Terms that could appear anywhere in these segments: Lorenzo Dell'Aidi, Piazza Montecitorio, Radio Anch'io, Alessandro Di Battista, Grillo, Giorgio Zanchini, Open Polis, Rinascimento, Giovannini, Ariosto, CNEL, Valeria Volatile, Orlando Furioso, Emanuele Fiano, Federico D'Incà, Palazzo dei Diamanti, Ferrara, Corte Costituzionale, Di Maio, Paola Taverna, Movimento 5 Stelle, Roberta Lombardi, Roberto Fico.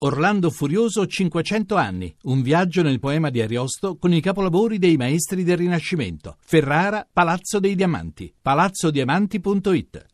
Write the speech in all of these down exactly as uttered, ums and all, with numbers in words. Orlando Furioso, cinquecento anni, un viaggio nel poema di Ariosto con i capolavori dei maestri del Rinascimento. Ferrara, Palazzo dei Diamanti, palazzo diamanti punto it.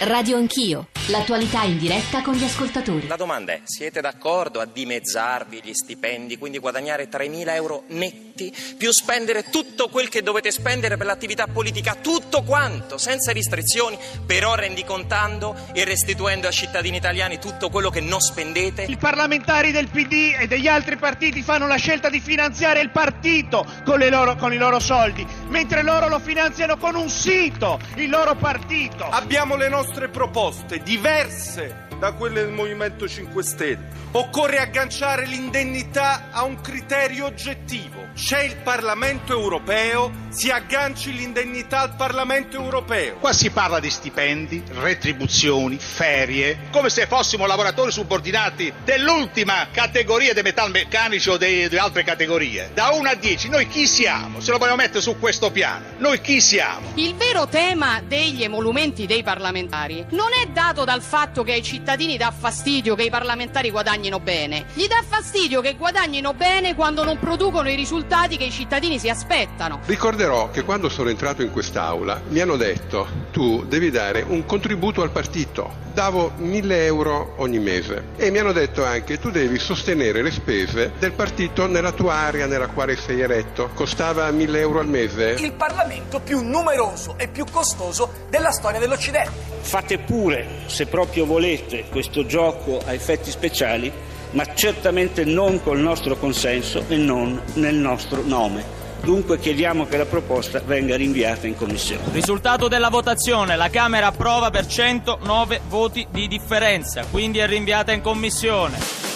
Radio Anch'io, l'attualità in diretta con gli ascoltatori. La domanda è, siete d'accordo a dimezzarvi gli stipendi, quindi guadagnare tremila euro netti, più spendere tutto quel che dovete spendere per l'attività politica, tutto quanto, senza restrizioni, però rendicontando e restituendo ai cittadini italiani tutto quello che non spendete? I parlamentari del P D e degli altri partiti fanno la scelta di finanziare il partito con, le loro, con i loro soldi, mentre loro lo finanziano con un sito, il loro partito. Abbiamo le nostre Nostre proposte diverse da quelle del Movimento cinque Stelle. Occorre agganciare l'indennità a un criterio oggettivo. C'è il Parlamento europeo, si agganci l'indennità al Parlamento europeo. Qua si parla di stipendi, retribuzioni, ferie, come se fossimo lavoratori subordinati dell'ultima categoria dei metalmeccanici o di altre categorie. Da uno a dieci, noi chi siamo? Se lo vogliamo mettere su questo piano, noi chi siamo? Il vero tema degli emolumenti dei parlamentari non è dato dal fatto che ai cittadini dà fastidio che i parlamentari guadagnino bene, gli dà fastidio che guadagnino bene quando non producono i risultati che i cittadini si aspettano. Ricorderò che quando sono entrato in quest'aula mi hanno detto: tu devi dare un contributo al partito. Davo mille euro ogni mese e mi hanno detto anche: tu devi sostenere le spese del partito nella tua area nella quale sei eletto. Costava mille euro al mese. Il Parlamento più numeroso e più costoso della storia dell'Occidente. Fate pure, se proprio volete, questo gioco a effetti speciali, ma certamente non col nostro consenso e non nel nostro nome. Dunque chiediamo che la proposta venga rinviata in Commissione. Risultato della votazione: la Camera approva per centonove voti di differenza, quindi è rinviata in Commissione.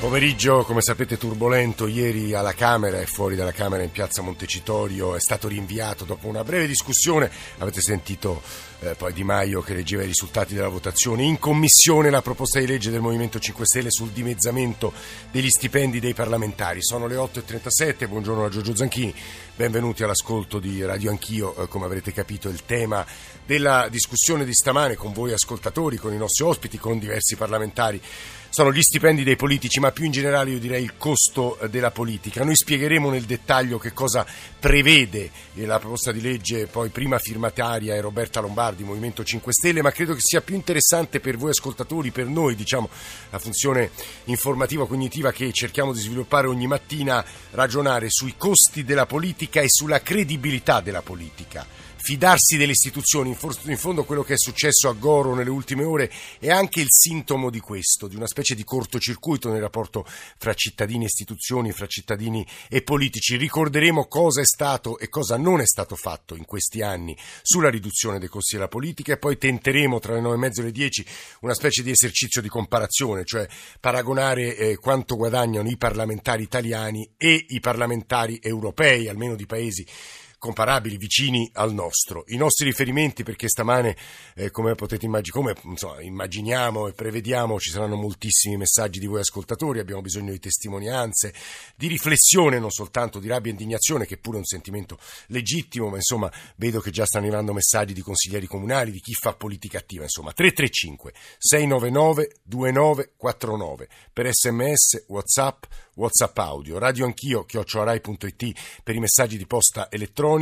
Pomeriggio, come sapete, turbolento ieri alla Camera e fuori dalla Camera in Piazza Montecitorio. È stato rinviato dopo una breve discussione. Avete sentito eh, poi Di Maio che leggeva i risultati della votazione. In commissione la proposta di legge del Movimento cinque Stelle sul dimezzamento degli stipendi dei parlamentari. Sono le otto e trentasette, buongiorno a Giorgio Zanchini, benvenuti all'ascolto di Radio Anch'io. Eh, come avrete capito, il tema della discussione di stamane con voi ascoltatori, con i nostri ospiti, con diversi parlamentari, sono gli stipendi dei politici, ma più in generale io direi il costo della politica. Noi spiegheremo nel dettaglio che cosa prevede la proposta di legge, poi prima firmataria è Roberta Lombardi, Movimento cinque Stelle, ma credo che sia più interessante per voi ascoltatori, per noi, diciamo, la funzione informativa cognitiva che cerchiamo di sviluppare ogni mattina, ragionare sui costi della politica e sulla credibilità della politica. Fidarsi delle istituzioni, in fondo quello che è successo a Goro nelle ultime ore è anche il sintomo di questo, di una specie di cortocircuito nel rapporto fra cittadini e istituzioni, fra cittadini e politici. Ricorderemo cosa è stato e cosa non è stato fatto in questi anni sulla riduzione dei costi della politica e poi tenteremo tra le nove e mezzo e le dieci una specie di esercizio di comparazione, cioè paragonare eh, quanto guadagnano i parlamentari italiani e i parlamentari europei, almeno di paesi comparabili, vicini al nostro. I nostri riferimenti, perché stamane, eh, come potete immag- come, insomma, immaginiamo e prevediamo, ci saranno moltissimi messaggi di voi ascoltatori, abbiamo bisogno di testimonianze, di riflessione, non soltanto di rabbia e indignazione, che pure è un sentimento legittimo, ma insomma vedo che già stanno arrivando messaggi di consiglieri comunali, di chi fa politica attiva, insomma. tre tre cinque sei nove nove due nove quattro nove per sms, whatsapp, whatsapp audio, radio anch'io, chiocciola rai punto it per i messaggi di posta elettronica,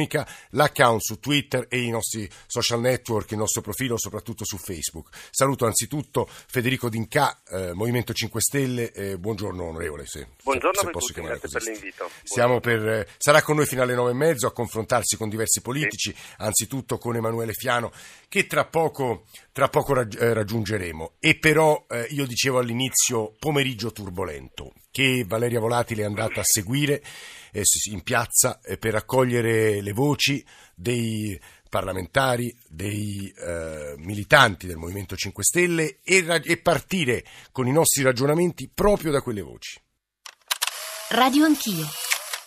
l'account su Twitter e i nostri social network, il nostro profilo soprattutto su Facebook. Saluto anzitutto Federico D'Incà, eh, Movimento cinque Stelle, eh, buongiorno onorevole. Se, buongiorno se per posso tutti, grazie per l'invito. Siamo per, eh, sarà con noi fino alle nove e mezzo a confrontarsi con diversi politici, sì. Anzitutto con Emanuele Fiano, che tra poco, tra poco raggi- raggiungeremo. E però eh, io dicevo all'inizio, pomeriggio turbolento, che Valeria Volatile è andata a seguire eh, in piazza eh, per raccogliere le voci dei parlamentari, dei eh, militanti del Movimento cinque Stelle e, ra- e partire con i nostri ragionamenti proprio da quelle voci. Radio Anch'io.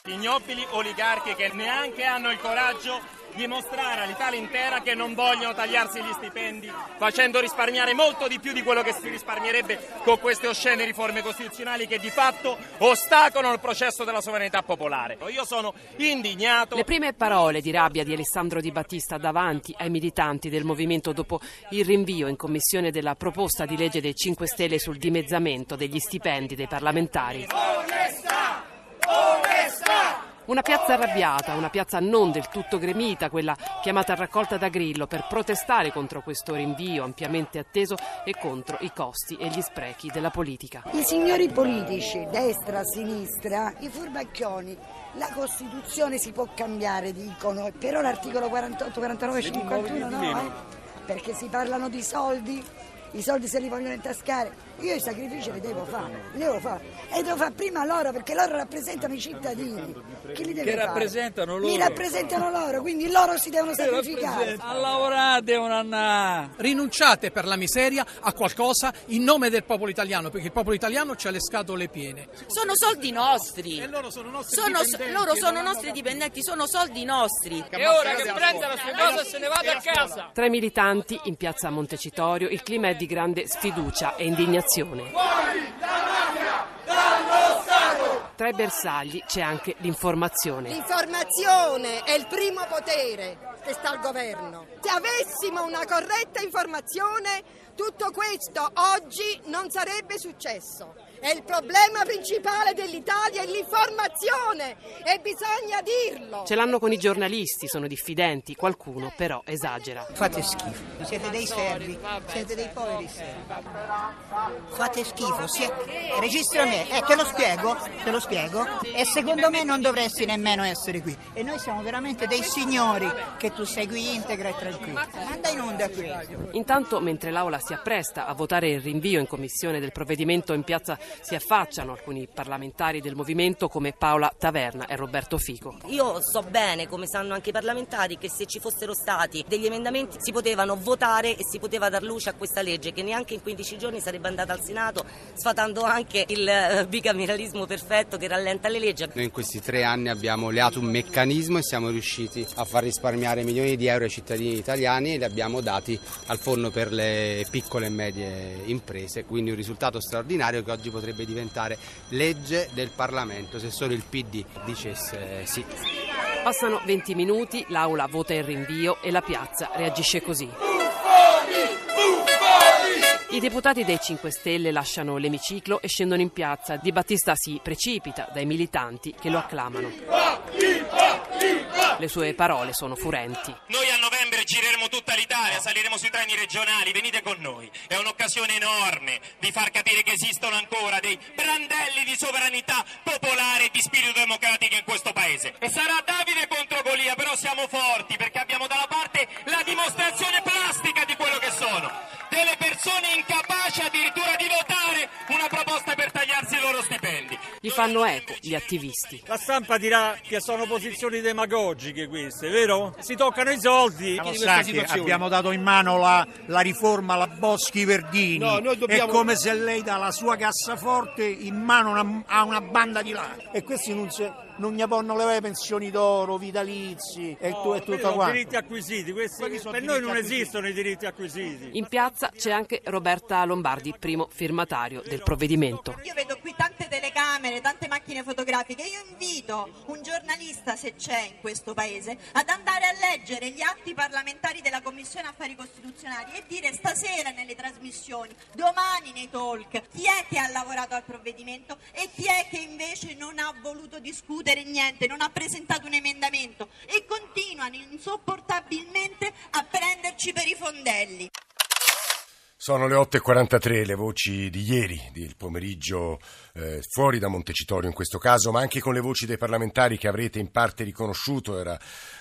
Ignobili oligarchi che neanche hanno il coraggio dimostrare all'Italia intera che non vogliono tagliarsi gli stipendi, facendo risparmiare molto di più di quello che si risparmierebbe con queste oscene riforme costituzionali che di fatto ostacolano il processo della sovranità popolare. Io sono indignato. Le prime parole di rabbia di Alessandro Di Battista davanti ai militanti del movimento dopo il rinvio in commissione della proposta di legge dei cinque Stelle sul dimezzamento degli stipendi dei parlamentari. Onestà! Onestà! Una piazza arrabbiata, una piazza non del tutto gremita, quella chiamata a raccolta da Grillo per protestare contro questo rinvio ampiamente atteso e contro i costi e gli sprechi della politica. I signori politici, destra, sinistra, i furbacchioni, la Costituzione si può cambiare, dicono, però l'articolo quarantotto, quarantanove, cinquantuno no, eh? Perché si parlano di soldi. I soldi se li vogliono intascare, io i sacrifici li devo fare, li devo fare e devo fare prima loro, perché loro rappresentano i cittadini. Chi li deve che fare? Rappresentano loro. Mi rappresentano loro, quindi loro si devono sacrificare. A lavorare devono andare. Rinunciate per la miseria a qualcosa in nome del popolo italiano, perché il popolo italiano c'ha le scatole piene. Sono soldi nostri. E loro sono nostri sono, dipendenti. Loro sono nostri dipendenti, sono soldi nostri. È ora che prenda la sua cosa e se ne vada a casa. Tra i militanti in piazza Montecitorio il clima è di grande sfiducia e indignazione. Tra i bersagli c'è anche l'informazione. L'informazione è il primo potere che sta al governo. Se avessimo una corretta informazione, tutto questo oggi non sarebbe successo. È il problema principale dell'Italia è l'informazione e bisogna dirlo. Ce l'hanno con i giornalisti, sono diffidenti, qualcuno però esagera. Fate schifo, siete dei servi, siete dei poveri servi. Fate schifo, siete... registra me, eh, te lo spiego, te lo spiego. E secondo me non dovresti nemmeno essere qui. E noi siamo veramente dei signori che tu sei qui integra e tranquilla. Manda in onda qui. Intanto, mentre l'Aula si appresta a votare il rinvio in commissione del provvedimento, in piazza si affacciano alcuni parlamentari del movimento come Paola Taverna e Roberto Fico. Io so bene, come sanno anche i parlamentari, che se ci fossero stati degli emendamenti si potevano votare e si poteva dar luce a questa legge che neanche in quindici giorni sarebbe andata al Senato, sfatando anche il bicameralismo perfetto che rallenta le leggi. Noi in questi tre anni abbiamo leato un meccanismo e siamo riusciti a far risparmiare milioni di euro ai cittadini italiani e li abbiamo dati al fondo per le piccole e medie imprese, quindi un risultato straordinario che oggi potrebbe diventare legge del Parlamento se solo il P D dicesse sì. Passano venti minuti, l'Aula vota il rinvio e la piazza reagisce così. I deputati dei cinque Stelle lasciano l'emiciclo e scendono in piazza. Di Battista si precipita dai militanti che lo acclamano. Le sue parole sono furenti. Noi a novembre gireremo tutta l'Italia, saliremo sui treni regionali, venite con noi. È un'occasione enorme di far capire che esistono ancora dei brandelli di sovranità popolare e di spirito democratico in questo paese. E sarà Davide contro Golia, però siamo forti perché abbiamo dalla parte la dimostrazione plastica di quello che sono. Delle persone incapaci addirittura di votare una proposta per tagliarsi i loro stipendi. Gli fanno eco gli attivisti. La stampa dirà che sono posizioni demagogiche. Che queste, vero? Si toccano i soldi. Sacchi, abbiamo dato in mano la, la riforma alla Boschi Verdini. No, noi dobbiamo... È come se lei dà la sua cassaforte in mano una, a una banda di ladri. E questi non si... non gli possono levare pensioni d'oro, vitalizi e, no, e tutto quanto. Diritti acquisiti, questi per noi non acquisiti. Esistono i diritti acquisiti. In piazza c'è anche Roberta Lombardi, primo firmatario del provvedimento. Io vedo qui tante telecamere, tante macchine fotografiche. Io invito un giornalista, se c'è in questo paese, ad andare a leggere gli atti parlamentari della Commissione Affari Costituzionali e dire stasera nelle trasmissioni, domani nei talk, chi è che ha lavorato al provvedimento e chi è che invece non ha voluto discutere niente, non ha presentato un emendamento e continuano insopportabilmente a prenderci per i fondelli. Sono le otto e quarantatré, le voci di ieri, del pomeriggio eh, fuori da Montecitorio in questo caso, ma anche con le voci dei parlamentari che avrete in parte riconosciuto. Era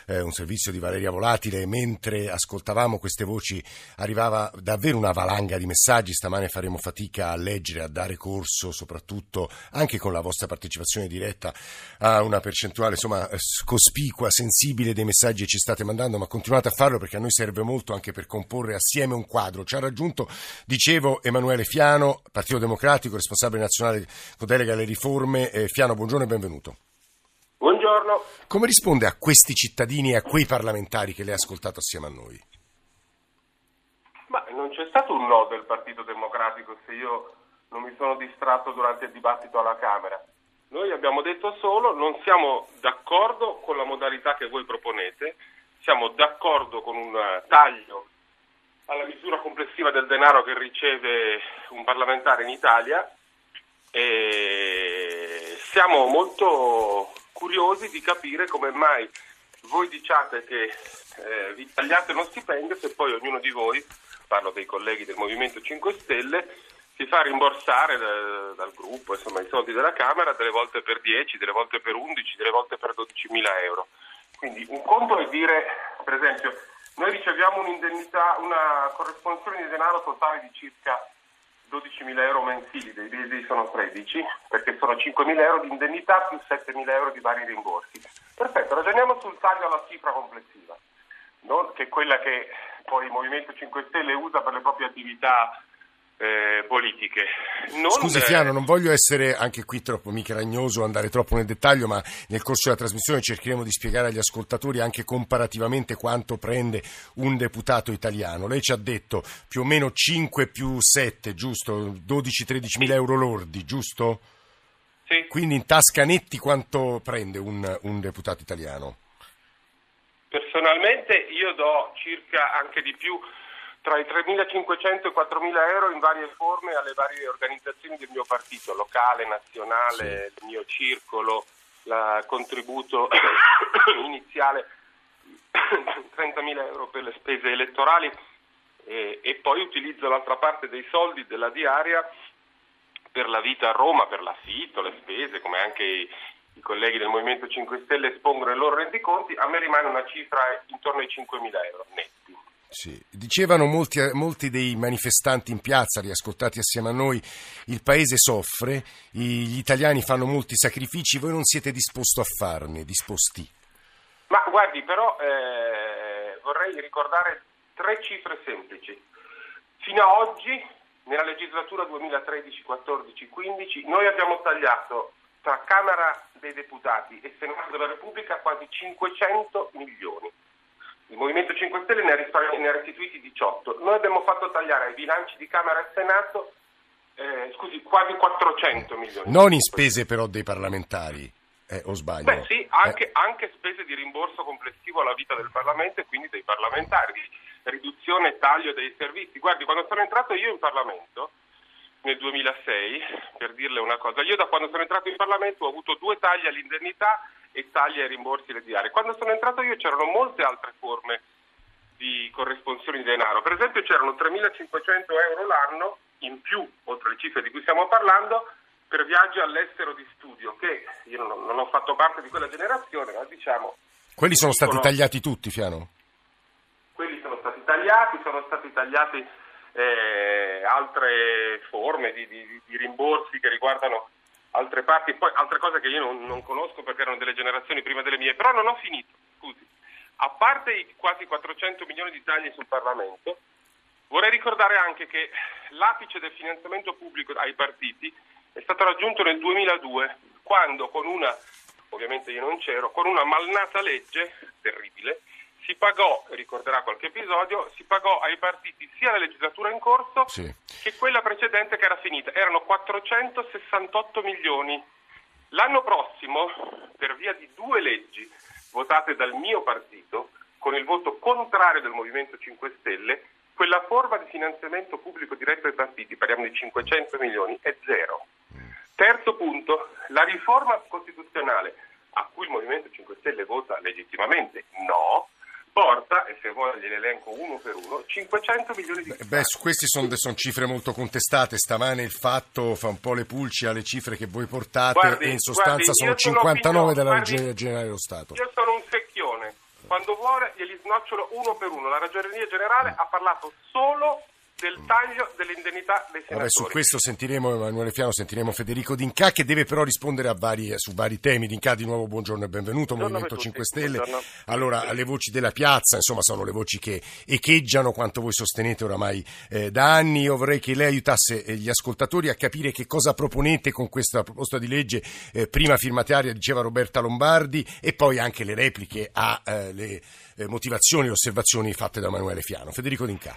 eh, un servizio di Valeria Volatile. Mentre ascoltavamo queste voci arrivava davvero una valanga di messaggi. Stamane faremo fatica a leggere, a dare corso, soprattutto anche con la vostra partecipazione diretta, a una percentuale insomma cospicua, sensibile dei messaggi che ci state mandando, ma continuate a farlo perché a noi serve molto anche per comporre assieme un quadro. Ci ha raggiunto, dicevo, Emanuele Fiano, Partito Democratico, responsabile nazionale con delega alle riforme. Eh, Fiano, buongiorno e benvenuto. Buongiorno. buongiorno. Come risponde a questi cittadini e a quei parlamentari che lei ha ascoltato assieme a noi? Ma non c'è stato un no del Partito Democratico, se io non mi sono distratto durante il dibattito alla Camera. Noi abbiamo detto solo: non siamo d'accordo con la modalità che voi proponete, siamo d'accordo con un taglio alla misura complessiva del denaro che riceve un parlamentare in Italia e siamo molto curiosi di capire come mai voi diciate che eh, vi tagliate uno stipendio se poi ognuno di voi, parlo dei colleghi del Movimento cinque Stelle, si fa rimborsare dal, dal gruppo, insomma, i soldi della Camera delle volte per dieci, delle volte per undici, delle volte per dodicimila euro. Quindi un conto è dire, per esempio, noi riceviamo un'indennità, una corresponsione di denaro totale di circa dodicimila euro mensili, dei mesi sono tredici, perché sono cinquemila euro di indennità più settemila euro di vari rimborsi. Perfetto, ragioniamo sul taglio alla cifra complessiva, non che è quella che poi il Movimento cinque Stelle usa per le proprie attività Eh, politiche. Non Scusi Fiano, non voglio essere anche qui troppo micragnoso, andare troppo nel dettaglio, ma nel corso della trasmissione cercheremo di spiegare agli ascoltatori anche comparativamente quanto prende un deputato italiano. Lei ci ha detto più o meno cinque più sette, giusto? dodici tredici mila euro lordi, giusto? Sì. Quindi in tasca netti quanto prende un, un deputato italiano? Personalmente io do circa anche di più, tra i tremilacinquecento e i quattromila euro in varie forme alle varie organizzazioni del mio partito, locale, nazionale, sì. Il mio circolo, il contributo iniziale, trentamila euro per le spese elettorali e, e poi utilizzo l'altra parte dei soldi della diaria per la vita a Roma, per l'affitto, le spese, come anche i, i colleghi del Movimento cinque Stelle espongono i loro rendiconti, a me rimane una cifra intorno ai cinquemila euro netti. Sì. Dicevano molti, molti dei manifestanti in piazza, riascoltati assieme a noi, il paese soffre, gli italiani fanno molti sacrifici, voi non siete disposto a farne, disposti. Ma guardi, però eh, vorrei ricordare tre cifre semplici. Fino a oggi, nella legislatura duemilatredici quattordici quindici, noi abbiamo tagliato tra Camera dei Deputati e Senato della Repubblica quasi cinquecento milioni. Il Movimento cinque Stelle ne ha, risparmi- ne ha restituiti diciotto. Noi abbiamo fatto tagliare ai bilanci di Camera e Senato eh, scusi, quasi quattrocento milioni. Non in spese però dei parlamentari, eh, o sbaglio? Beh sì, anche, eh. anche spese di rimborso complessivo alla vita del Parlamento e quindi dei parlamentari, riduzione e taglio dei servizi. Guardi, quando sono entrato io in Parlamento, nel duemilasei, per dirle una cosa, io da quando sono entrato in Parlamento ho avuto due tagli all'indennità e tagli ai rimborsi le diarie. Quando sono entrato io c'erano molte altre forme di corresponsioni di denaro, per esempio c'erano tremilacinquecento euro l'anno in più, oltre le cifre di cui stiamo parlando, per viaggi all'estero di studio, che io non, non ho fatto parte di quella generazione, ma diciamo... Quelli sono stati tagliati tutti, Fiano? Quelli sono stati tagliati, sono stati tagliati eh, altre forme di, di, di rimborsi che riguardano altre parti, poi altre cose che io non, non conosco perché erano delle generazioni prima delle mie, però non ho finito, scusi. A parte i quasi quattrocento milioni di tagli sul Parlamento, vorrei ricordare anche che l'apice del finanziamento pubblico ai partiti è stato raggiunto nel duemiladue, quando con una, ovviamente io non c'ero, con una malnata legge, terribile, si pagò, ricorderà qualche episodio, si pagò ai partiti sia la legislatura in corso sì. che quella precedente che era finita. Erano quattrocentosessantotto milioni. L'anno prossimo, per via di due leggi votate dal mio partito, con il voto contrario del Movimento cinque Stelle, quella forma di finanziamento pubblico diretto ai partiti, parliamo di cinquecento milioni, è zero. Terzo punto, la riforma costituzionale, a cui il Movimento cinque Stelle vota legittimamente no, porta, e se vuoi gliene elenco uno per uno, cinquecento milioni di euro. Beh, su questi sono, sono cifre molto contestate. Stamane il Fatto fa un po' le pulci alle cifre che voi portate, guardi, e in sostanza guardi, sono cinquantanove opinione, della Ragioneria Generale dello Stato. Io sono un secchione, quando vuole glieli snocciolo uno per uno. La Ragioneria Generale ha parlato solo del taglio dell'indennità dei senatori. Vabbè, su questo sentiremo Emanuele Fiano, sentiremo Federico D'Incà, che deve però rispondere a vari, su vari temi. D'Incà, di nuovo buongiorno e benvenuto. Buongiorno Movimento cinque Stelle. Buongiorno. Allora, le voci della piazza, insomma, sono le voci che echeggiano quanto voi sostenete oramai eh, da anni. Io vorrei che lei aiutasse gli ascoltatori a capire che cosa proponete con questa proposta di legge, eh, prima firmataria, diceva Roberta Lombardi, e poi anche le repliche a eh, le eh, motivazioni e osservazioni fatte da Emanuele Fiano. Federico D'Incà.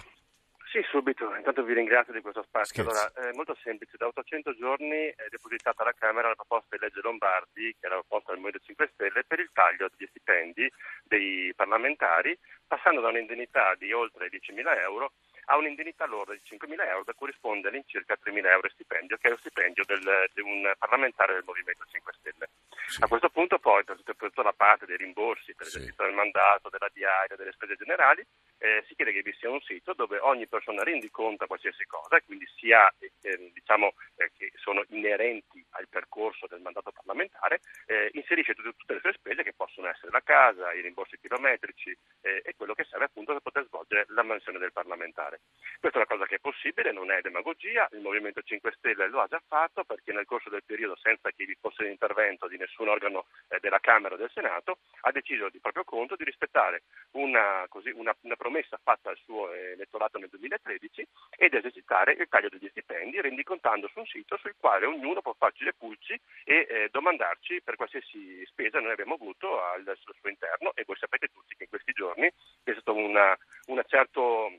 Sì, subito. Intanto vi ringrazio di questo spazio. Allora, è molto semplice. Da ottocento giorni è depositata alla Camera la proposta di legge Lombardi, che è la proposta del Movimento cinque Stelle, per il taglio degli stipendi dei parlamentari, passando da un'indennità di oltre diecimila euro a un'indennità lorda di cinquemila euro, che corrisponde all'incirca tremila euro stipendio, che è lo stipendio del, di un parlamentare del Movimento cinque Stelle. Sì. A questo punto poi, per tutta, per tutta la parte dei rimborsi, per l'esercizio sì. del mandato, della diaria, delle spese generali, eh, si chiede che vi sia un sito dove ogni persona rendi conto a qualsiasi cosa, e quindi sia, eh, diciamo, eh, che sono inerenti al percorso del mandato parlamentare, eh, inserisce tutte, tutte le sue spese, che possono essere la casa, i rimborsi chilometrici eh, e quello che serve appunto per poter svolgere la mansione del parlamentare. Questa è una cosa che è possibile, non è demagogia, il Movimento cinque Stelle lo ha già fatto, perché nel corso del periodo, senza che vi fosse l'intervento di nessun organo eh, della Camera o del Senato, ha deciso di proprio conto di rispettare una, così, una, una promessa fatta al suo eh, elettorato nel duemilatredici ed esercitare il taglio degli stipendi, rendicontando su un sito sul quale ognuno può farci le pulci e eh, domandarci per qualsiasi spesa noi abbiamo avuto al, al suo interno. E voi sapete tutti che in questi giorni c'è stato una, una certo...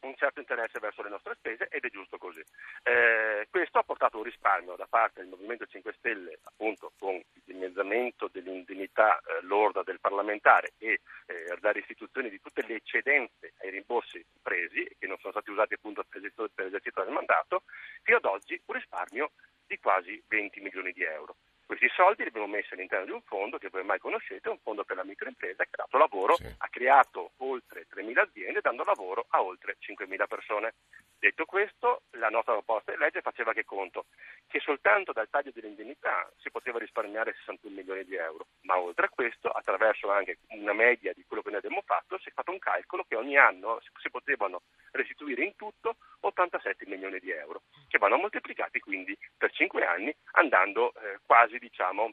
un certo interesse verso le nostre spese, ed è giusto così. Eh, questo ha portato un risparmio da parte del Movimento cinque Stelle, appunto con il dimezzamento dell'indennità eh, lorda del parlamentare e eh, la restituzione di tutte le eccedenze ai rimborsi presi, che non sono stati usati appunto per l'esercizio del mandato, fino ad oggi un risparmio di quasi venti milioni di euro. Questi soldi li abbiamo messi all'interno di un fondo che voi ormai conoscete, un fondo per la microimpresa, che ha dato lavoro, sì. ha creato oltre tremila aziende, dando lavoro a oltre cinquemila persone. Detto questo, la nostra proposta di legge faceva che conto che soltanto dal taglio dell'indennità si poteva risparmiare sessantuno milioni di euro, ma oltre a questo, attraverso anche una media di quello che noi abbiamo fatto, si è fatto un calcolo che ogni anno si potevano restituire in tutto ottantasette milioni di euro, che vanno moltiplicati quindi per cinque anni, andando eh, quasi diciamo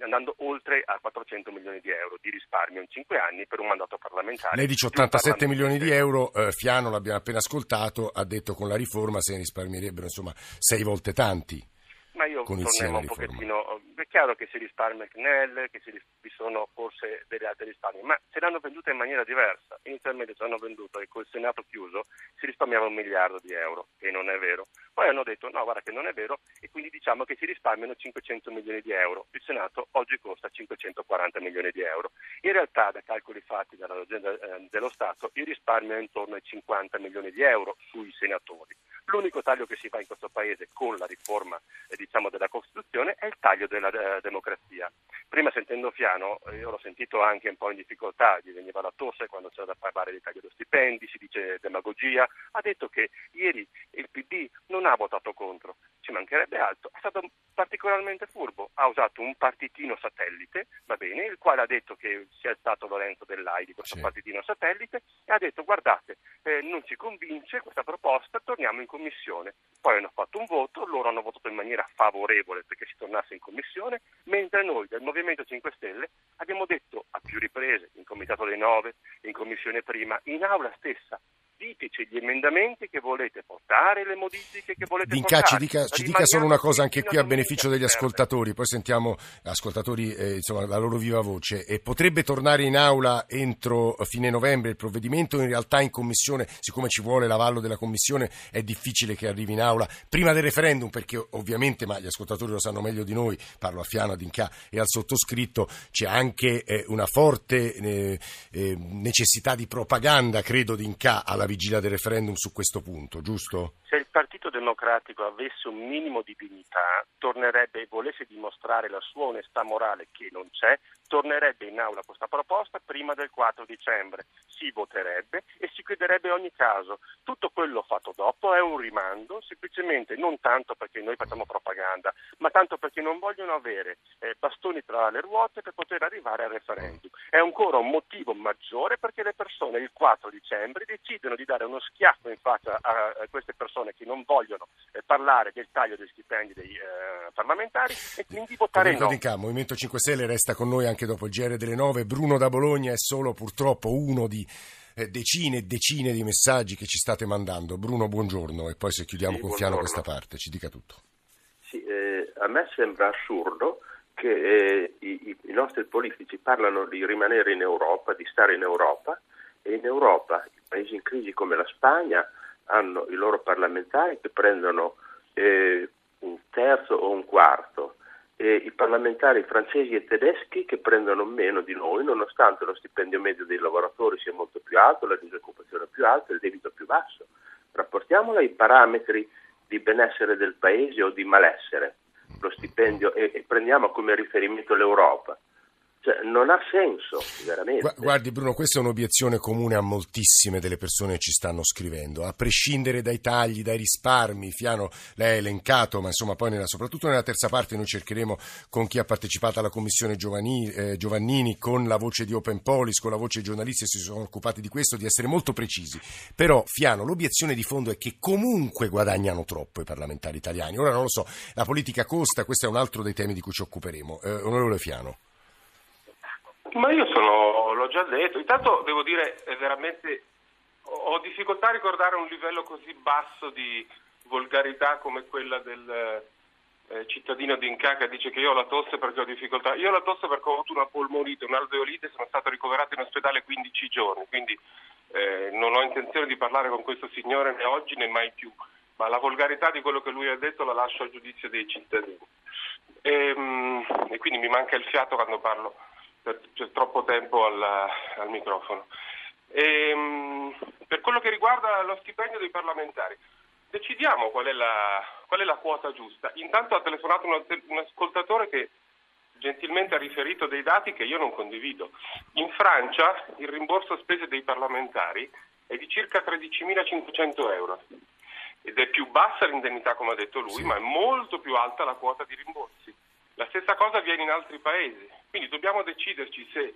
andando oltre a quattrocento milioni di euro di risparmio in cinque anni per un mandato parlamentare. Lei dice ottantasette milioni di euro, eh, Fiano, l'abbiamo appena ascoltato, ha detto con la riforma se ne risparmierebbero insomma sei volte tanti. Ma io torniamo un pochettino, è chiaro che si risparmia il C N E L, che vi sono forse delle altre risparmi, ma se l'hanno venduta in maniera diversa. Inizialmente ci hanno venduto e col Senato chiuso si risparmiava un miliardo di euro, e non è vero. Poi hanno detto no, guarda che non è vero, e quindi diciamo che si risparmiano cinquecento milioni di euro. Il Senato oggi costa cinquecentoquaranta milioni di euro. In realtà, da calcoli fatti dall'Agenzia dello Stato, il risparmio è intorno ai cinquanta milioni di euro sui senatori. L'unico taglio che si fa in questo Paese con la riforma eh, diciamo della Costituzione è il taglio della eh, democrazia. Prima, sentendo Fiano, io l'ho sentito anche un po' in difficoltà, gli veniva la tosse quando c'era da parlare di taglio dei stipendi, si dice demagogia, ha detto che ieri il P D non ha votato contro, ci mancherebbe altro, è stato particolarmente furbo, ha usato un partitino satellite, va bene, il quale ha detto che sia stato Lorenzo Dell'Aidi questo sì. partitino satellite, e ha detto guardate, eh, non ci convince questa proposta, torniamo in commissione. Poi hanno fatto un voto, loro hanno votato in maniera favorevole perché si tornasse in commissione, mentre noi del Movimento cinque Stelle abbiamo detto a più riprese, in Comitato dei Nove, in commissione prima, in aula stessa, diteci gli emendamenti che volete portare, le modifiche che volete D'Incà, portare. Ci dica, ci dica solo una cosa anche qui a beneficio degli ascoltatori, poi sentiamo ascoltatori eh, insomma la loro viva voce. E potrebbe tornare in aula entro fine novembre il provvedimento, in realtà in commissione, siccome ci vuole l'avallo della commissione, è difficile che arrivi in aula prima del referendum, perché ovviamente, ma gli ascoltatori lo sanno meglio di noi, parlo a Fiano, a D'Incà e al sottoscritto, c'è anche eh, una forte eh, eh, necessità di propaganda, credo, D'Incà alla vigilia del referendum su questo punto, giusto? Se il Partito Democratico avesse un minimo di dignità, tornerebbe e volesse dimostrare la sua onestà morale, che non c'è, tornerebbe in aula questa proposta prima del quattro dicembre, si voterebbe e si chiuderebbe ogni caso. Tutto quello fatto dopo è un rimando, semplicemente non tanto perché noi facciamo propaganda, ma tanto perché non vogliono avere eh, bastoni tra le ruote per poter arrivare al referendum. è ancora un motivo maggiore perché le persone il quattro dicembre decidono di dare uno schiaffo in faccia a queste persone che non vogliono parlare del taglio dei stipendi dei eh, parlamentari e quindi votare no. Dicà, Movimento cinque Stelle resta con noi anche dopo il G R delle nove. Bruno da Bologna è solo purtroppo uno di eh, decine e decine di messaggi che ci state mandando. Bruno, buongiorno, e poi se chiudiamo sì, con buongiorno. Fiano questa parte, ci dica tutto. Sì, eh, a me sembra assurdo che eh, i, i nostri politici parlano di rimanere in Europa, di stare in Europa, e in Europa i paesi in crisi come la Spagna hanno i loro parlamentari che prendono eh, un terzo o un quarto, e i parlamentari francesi e tedeschi che prendono meno di noi, nonostante lo stipendio medio dei lavoratori sia molto più alto, la disoccupazione più alta, il debito più basso. Rapportiamola ai parametri di benessere del paese o di malessere, lo stipendio, e, e prendiamo come riferimento l'Europa. Cioè, non ha senso, veramente. Guardi Bruno, questa è un'obiezione comune a moltissime delle persone che ci stanno scrivendo, a prescindere dai tagli, dai risparmi. Fiano l'ha elencato, ma insomma poi nella, soprattutto nella terza parte noi cercheremo, con chi ha partecipato alla commissione Giovannini, eh, Giovannini, con la voce di Open Polis, con la voce dei giornalisti che si sono occupati di questo, di essere molto precisi. Però Fiano, l'obiezione di fondo è che comunque guadagnano troppo i parlamentari italiani. Ora non lo so, la politica costa, questo è un altro dei temi di cui ci occuperemo. Eh, onorevole Fiano. Ma io sono, l'ho già detto, intanto devo dire è veramente, ho difficoltà a ricordare un livello così basso di volgarità come quella del eh, cittadino D'Incà, che dice che io ho la tosse perché ho difficoltà. Io ho la tosse perché ho avuto una polmonite, un'alveolite, sono stato ricoverato in ospedale quindici giorni, quindi eh, non ho intenzione di parlare con questo signore né oggi né mai più, ma la volgarità di quello che lui ha detto la lascio al giudizio dei cittadini. E, mh, e quindi mi manca il fiato quando parlo per troppo tempo al, al microfono. E, per quello che riguarda lo stipendio dei parlamentari, decidiamo qual è la, qual è la quota giusta. Intanto ha telefonato un, un ascoltatore che gentilmente ha riferito dei dati che io non condivido. In Francia il rimborso spese dei parlamentari è di circa tredicimilacinquecento euro ed è più bassa l'indennità, come ha detto lui, sì, ma è molto più alta la quota di rimborsi. La stessa cosa avviene in altri paesi, quindi dobbiamo deciderci se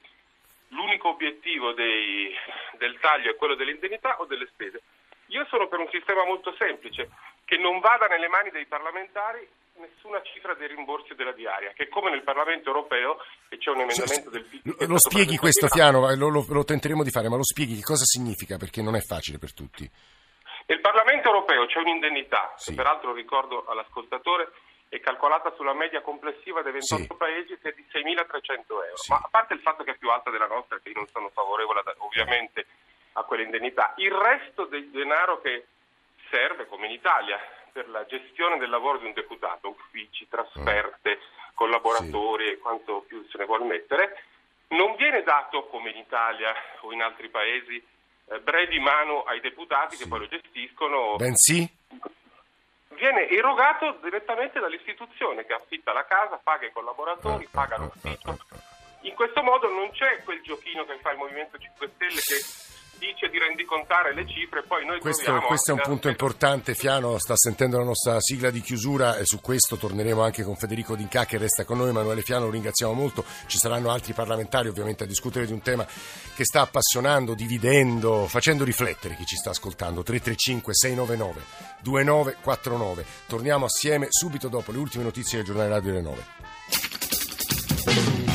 l'unico obiettivo dei, del taglio è quello dell'indennità o delle spese. Io sono per un sistema molto semplice, che non vada nelle mani dei parlamentari nessuna cifra dei rimborsi della diaria, che come nel Parlamento europeo, e c'è un emendamento del P D. Lo spieghi questo, Fiano, lo, lo, lo tenteremo di fare, ma lo spieghi che cosa significa, perché non è facile per tutti. Nel Parlamento europeo c'è un'indennità, sì, che peraltro ricordo all'ascoltatore, è calcolata sulla media complessiva dei ventotto sì, paesi, che è di seimilatrecento euro. Sì. Ma a parte il fatto che è più alta della nostra, che io non sono favorevole ad, ovviamente a quell'indennità, il resto del denaro che serve, come in Italia, per la gestione del lavoro di un deputato, uffici, trasferte, mm. collaboratori sì, e quanto più se ne vuol mettere, non viene dato, come in Italia o in altri paesi, eh, brevi mano ai deputati sì, che poi lo gestiscono. Bensì? Viene erogato direttamente dall'istituzione, che affitta la casa, paga i collaboratori, paga l'ufficio. In questo modo non c'è quel giochino che fa il Movimento cinque Stelle, che dice di rendicontare le cifre, poi noi questo, troviamo... Questo è un punto importante, Fiano, sta sentendo la nostra sigla di chiusura, e su questo torneremo anche con Federico D'Incà, che resta con noi. Emanuele Fiano, lo ringraziamo molto, ci saranno altri parlamentari ovviamente a discutere di un tema che sta appassionando, dividendo, facendo riflettere chi ci sta ascoltando. Tre tre cinque sei nove nove due nove quattro nove, torniamo assieme subito dopo le ultime notizie del giornale Radio delle nove.